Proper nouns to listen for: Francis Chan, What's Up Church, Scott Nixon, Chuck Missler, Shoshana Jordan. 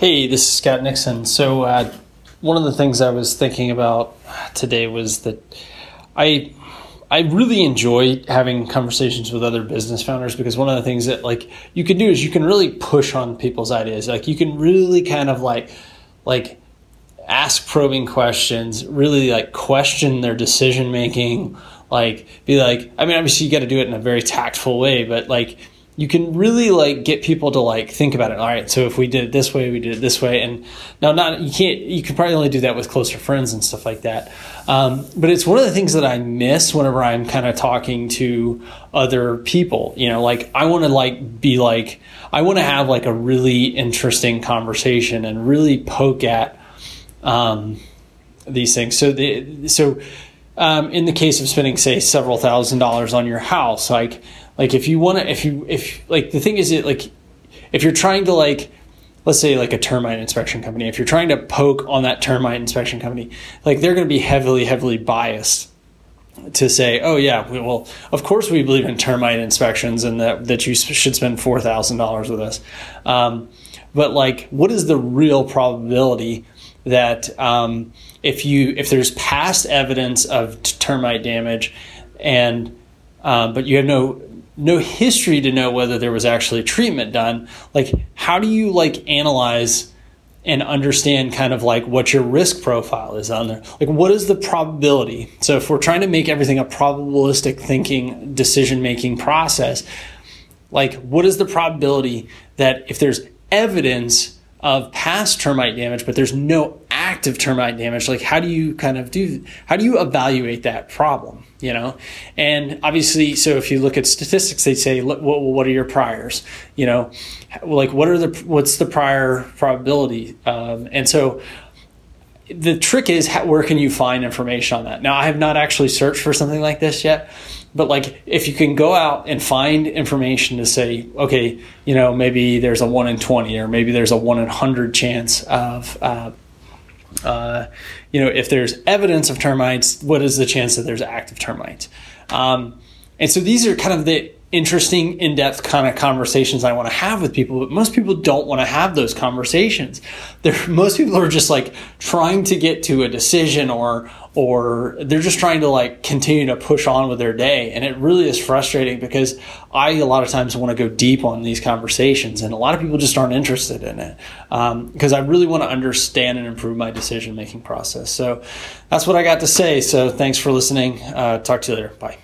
Hey, this is Scott Nixon. So one of the things I was thinking about today was that I really enjoy having conversations with other business founders, because one of the things that you can do is you can really push on people's ideas. You can really kind of like ask probing questions, really question their decision making, obviously you got to do it in a very tactful way, but you can really get people to think about it. All right, so if we did it this way, we did it this way. And now you can probably only do that with closer friends and stuff like that. But it's one of the things that I miss whenever I'm kind of talking to other people. I want to I want to have a really interesting conversation and really poke at these things. So in the case of spending, say, several $1,000s on your house, if you're trying to let's say a termite inspection company, if you're trying to poke on that termite inspection company, they're going to be heavily, heavily biased to say, oh yeah, well, of course we believe in termite inspections and that you should spend $4,000 with us. But what is the real probability that if there's past evidence of termite damage and but you have no history to know whether there was actually treatment done. How do you analyze and understand kind of what your risk profile is on there? What is the probability? So if we're trying to make everything a probabilistic thinking, decision-making process, what is the probability that if there's evidence of past termite damage, but there's no active termite damage, how do you evaluate that problem? And obviously, so if you look at statistics, they say, what are your priors? What's the prior probability? And so the trick is, where can you find information on that? Now, I have not actually searched for something like this yet, but if you can go out and find information to say, okay, maybe there's a 1 in 20 or maybe there's a 1 in 100 chance of, if there's evidence of termites, what is the chance that there's active termites? And so these are kind of the interesting, in-depth kind of conversations I want to have with people, but most people don't want to have those conversations. Most people are just trying to get to a decision, or they're just trying to continue to push on with their day. And it really is frustrating, because I, a lot of times, want to go deep on these conversations, and a lot of people just aren't interested in it, because I really want to understand and improve my decision-making process. So that's what I got to say. So thanks for listening. Talk to you later. Bye.